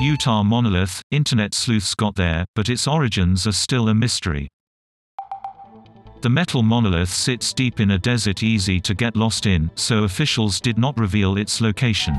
Utah monolith, internet sleuths got there, but its origins are still a mystery. The metal monolith sits deep in a desert easy to get lost in, so officials did not reveal its location.